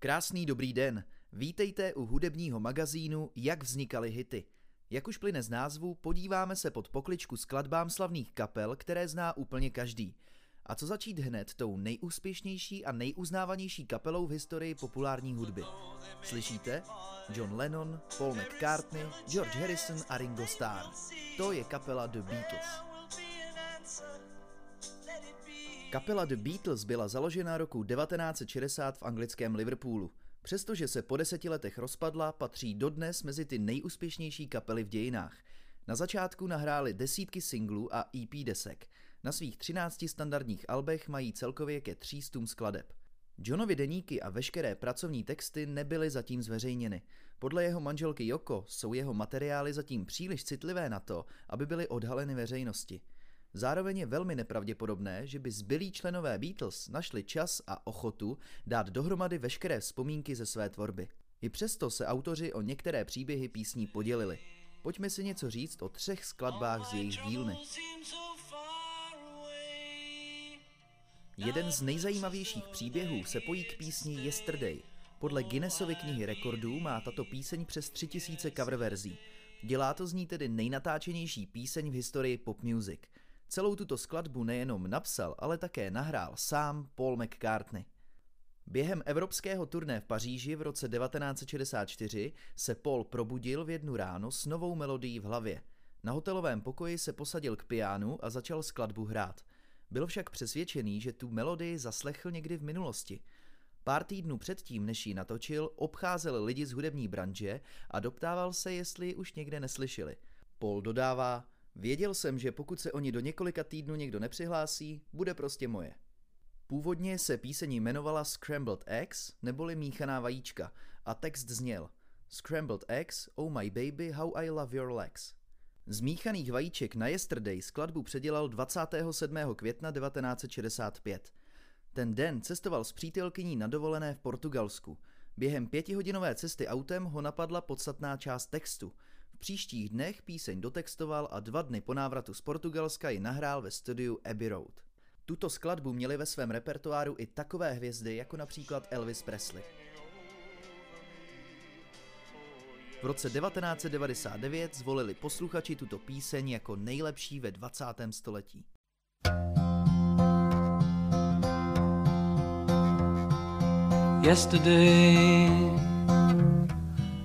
Krásný dobrý den, vítejte u hudebního magazínu Jak vznikaly hity. Jak už plyne z názvu, podíváme se pod pokličku skladbám slavných kapel, které zná úplně každý. A co začít hned tou nejúspěšnější a nejuznávanější kapelou v historii populární hudby? Slyšíte? John Lennon, Paul McCartney, George Harrison a Ringo Starr. To je kapela The Beatles. Kapela The Beatles byla založena roku 1960 v anglickém Liverpoolu. Přestože se po 10 letech rozpadla, patří dodnes mezi ty nejúspěšnější kapely v dějinách. Na začátku nahráli desítky singlů a EP desek. Na svých 13 standardních albech mají celkově ke 300 skladeb. Johnovy deníky a veškeré pracovní texty nebyly zatím zveřejněny. Podle jeho manželky Yoko jsou jeho materiály zatím příliš citlivé na to, aby byly odhaleny veřejnosti. Zároveň je velmi nepravděpodobné, že by zbylí členové Beatles našli čas a ochotu dát dohromady veškeré vzpomínky ze své tvorby. I přesto se autoři o některé příběhy písní podělili. Pojďme si něco říct o 3 skladbách z jejich dílny. Jeden z nejzajímavějších příběhů se pojí k písni Yesterday. Podle Guinnessovy knihy rekordů má tato píseň přes 3000 cover verzí. Dělá to z ní tedy nejnatáčenější píseň v historii pop music. Celou tuto skladbu nejenom napsal, ale také nahrál sám Paul McCartney. Během evropského turné v Paříži v roce 1964 se Paul probudil v jednu ráno s novou melodií v hlavě. Na hotelovém pokoji se posadil k pianu a začal skladbu hrát. Byl však přesvědčený, že tu melodii zaslechl někdy v minulosti. Pár týdnů předtím, než ji natočil, obcházel lidi z hudební branže a doptával se, jestli ji už někde neslyšeli. Paul dodává: "Věděl jsem, že pokud se oni do několika týdnů někdo nepřihlásí, bude prostě moje." Původně se píseň jmenovala Scrambled Eggs, neboli míchaná vajíčka, a text zněl: "Scrambled eggs, oh my baby, how I love your legs." Z míchaných vajíček na Yesterday skladbu předělal 27. května 1965. Ten den cestoval s přítelkyní na dovolené v Portugalsku. Během 5hodinové cesty autem ho napadla podstatná část textu. V příštích dnech píseň dotextoval a 2 dny po návratu z Portugalska ji nahrál ve studiu Abbey Road. Tuto skladbu měli ve svém repertoáru i takové hvězdy, jako například Elvis Presley. V roce 1999 zvolili posluchači tuto píseň jako nejlepší ve 20. století. Yesterday,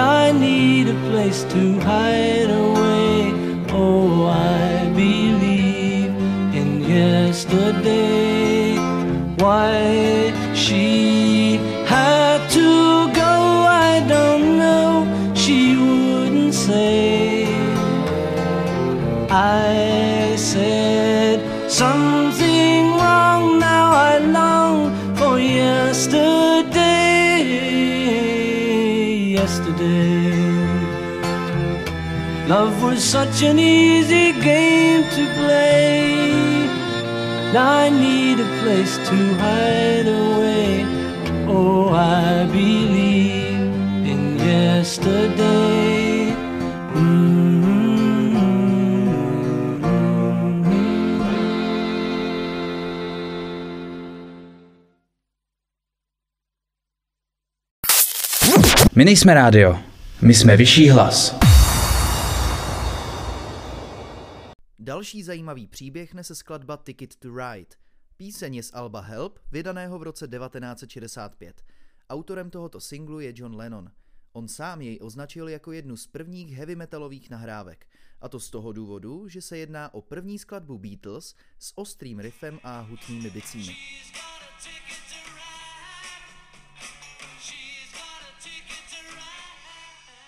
I need a place to hide away. Oh, I believe in yesterday. Why she had to go, I don't know, she wouldn't say. I said something wrong, now I long for yesterday. Yesterday, love was such an easy game to play. Now I need a place to hide away. Oh, I believe in yesterday. My nejsme rádio, my jsme vyšší hlas. Další zajímavý příběh nese skladba Ticket to Ride. Píseň je z alba Help, vydaného v roce 1965. Autorem tohoto singlu je John Lennon. On sám jej označil jako jednu z prvních heavy metalových nahrávek, a to z toho důvodu, že se jedná o první skladbu Beatles s ostrým riffem a hutnými bicími.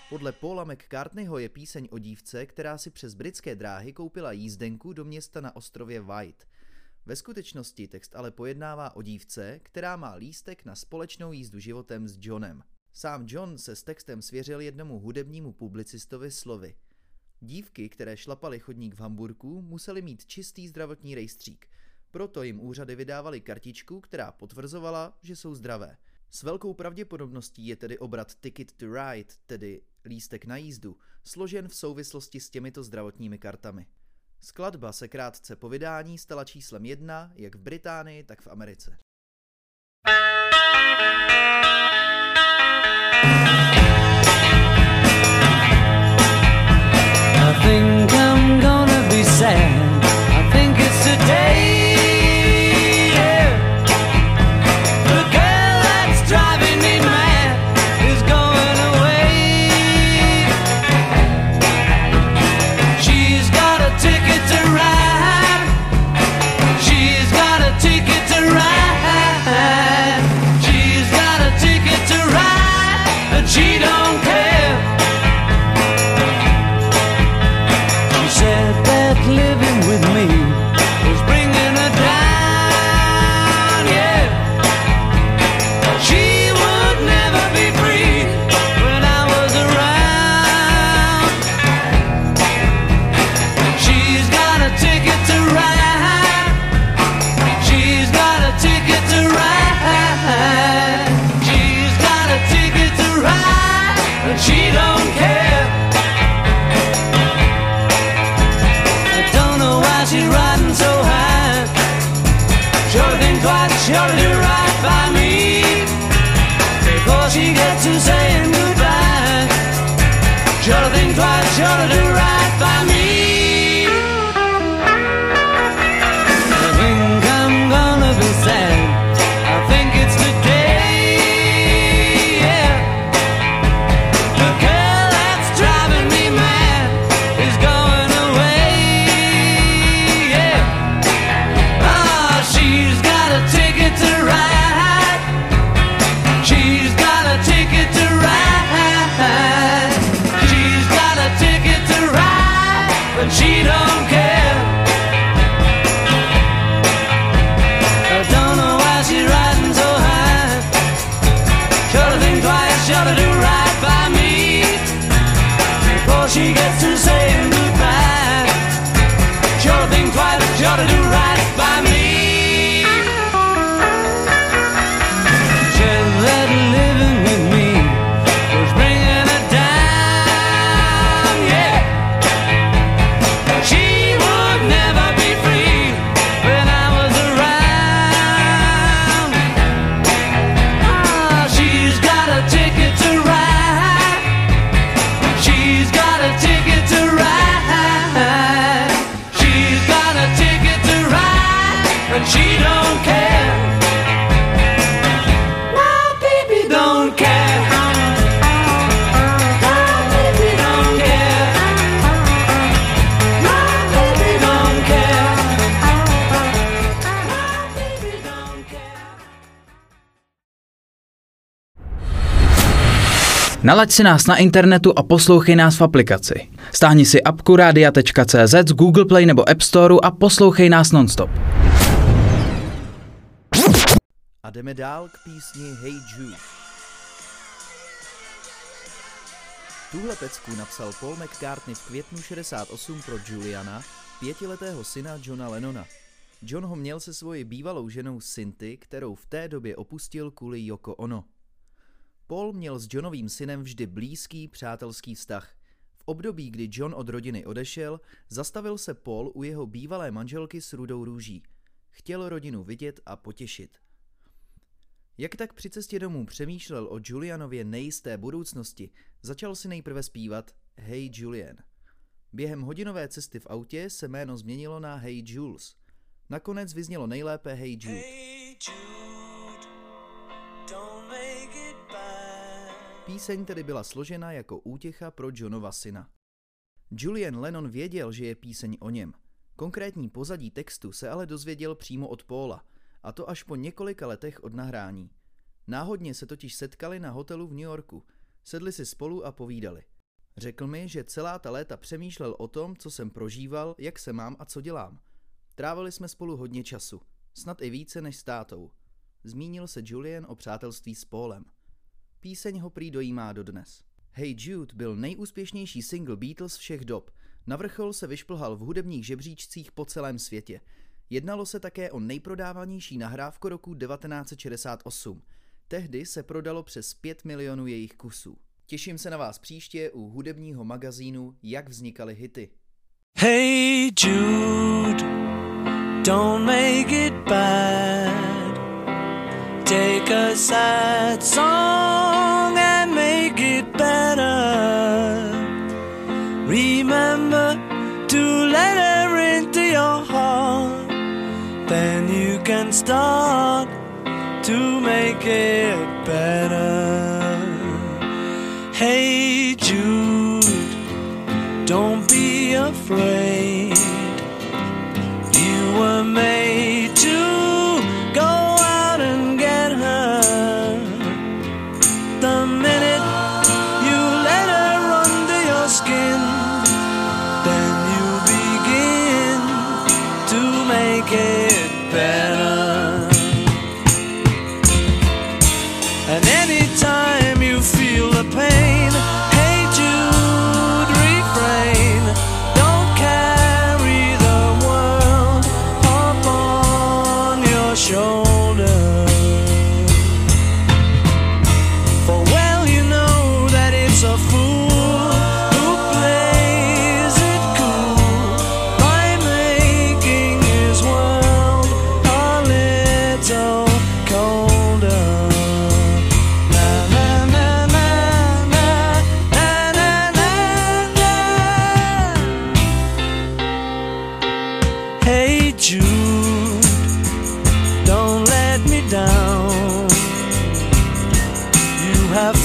Podle Paula McCartneyho je píseň o dívce, která si přes britské dráhy koupila jízdenku do města na ostrově White. Ve skutečnosti text ale pojednává o dívce, která má lístek na společnou jízdu životem s Johnem. Sám John se s textem svěřil jednomu hudebnímu publicistovi slovy: dívky, které šlapaly chodník v Hamburku, musely mít čistý zdravotní rejstřík. Proto jim úřady vydávaly kartičku, která potvrzovala, že jsou zdravé. S velkou pravděpodobností je tedy obrat Ticket to Ride, tedy lístek na jízdu, složen v souvislosti s těmito zdravotními kartami. Skladba se krátce po vydání stala číslem 1 jak v Británii, tak v Americe. I think I'm gonna be sad. I think it's today. Nalaď si nás na internetu a poslouchej nás v aplikaci. Stáhni si apku radia.cz z Google Play nebo App Store a poslouchej nás nonstop. A jdeme dál k písni Hey Jude. Tuhle pecku napsal Paul McCartney v květnu 68 pro Juliana, pětiletého syna Johna Lennona. John ho měl se svojí bývalou ženou Cynthii, kterou v té době opustil kvůli Yoko Ono. Paul měl s Johnovým synem vždy blízký, přátelský vztah. V období, kdy John od rodiny odešel, zastavil se Paul u jeho bývalé manželky s rudou růží. Chtěl rodinu vidět a potěšit. Jak tak při cestě domů přemýšlel o Julianově nejisté budoucnosti, začal si nejprve zpívat Hey Julian. Během hodinové cesty v autě se jméno změnilo na Hey Jules. Nakonec vyznělo nejlépe Hey Jude. Hey Jude, don't make it Píseň tedy byla složena jako útěcha pro Johnova syna. Julian Lennon věděl, že je píseň o něm. Konkrétní pozadí textu se ale dozvěděl přímo od Paula, a to až po několika letech od nahrání. Náhodně se totiž setkali na hotelu v New Yorku, sedli si spolu a povídali. Řekl mi, že celá ta léta přemýšlel o tom, co jsem prožíval, jak se mám a co dělám. Trávili jsme spolu hodně času, snad i více než s tátou. Zmínil se Julian o přátelství s Paulem. Píseň ho prý dojímá dodnes. Hey Jude byl nejúspěšnější single Beatles všech dob. Na vrchol se vyšplhal v hudebních žebříčcích po celém světě. Jednalo se také o nejprodávanější nahrávku roku 1968. Tehdy se prodalo přes 5 milionů jejich kusů. Těším se na vás příště u hudebního magazínu Jak vznikaly hity. Hey Jude, don't make it bad. Take a sad song and make it better. Remember to let her into your heart. Then you can start to make it better. Hey Jude, don't be afraid. You were made to go out and get her. The minute you let her under your skin, then you begin to make it better. And anytime you feel the pain,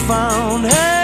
found her.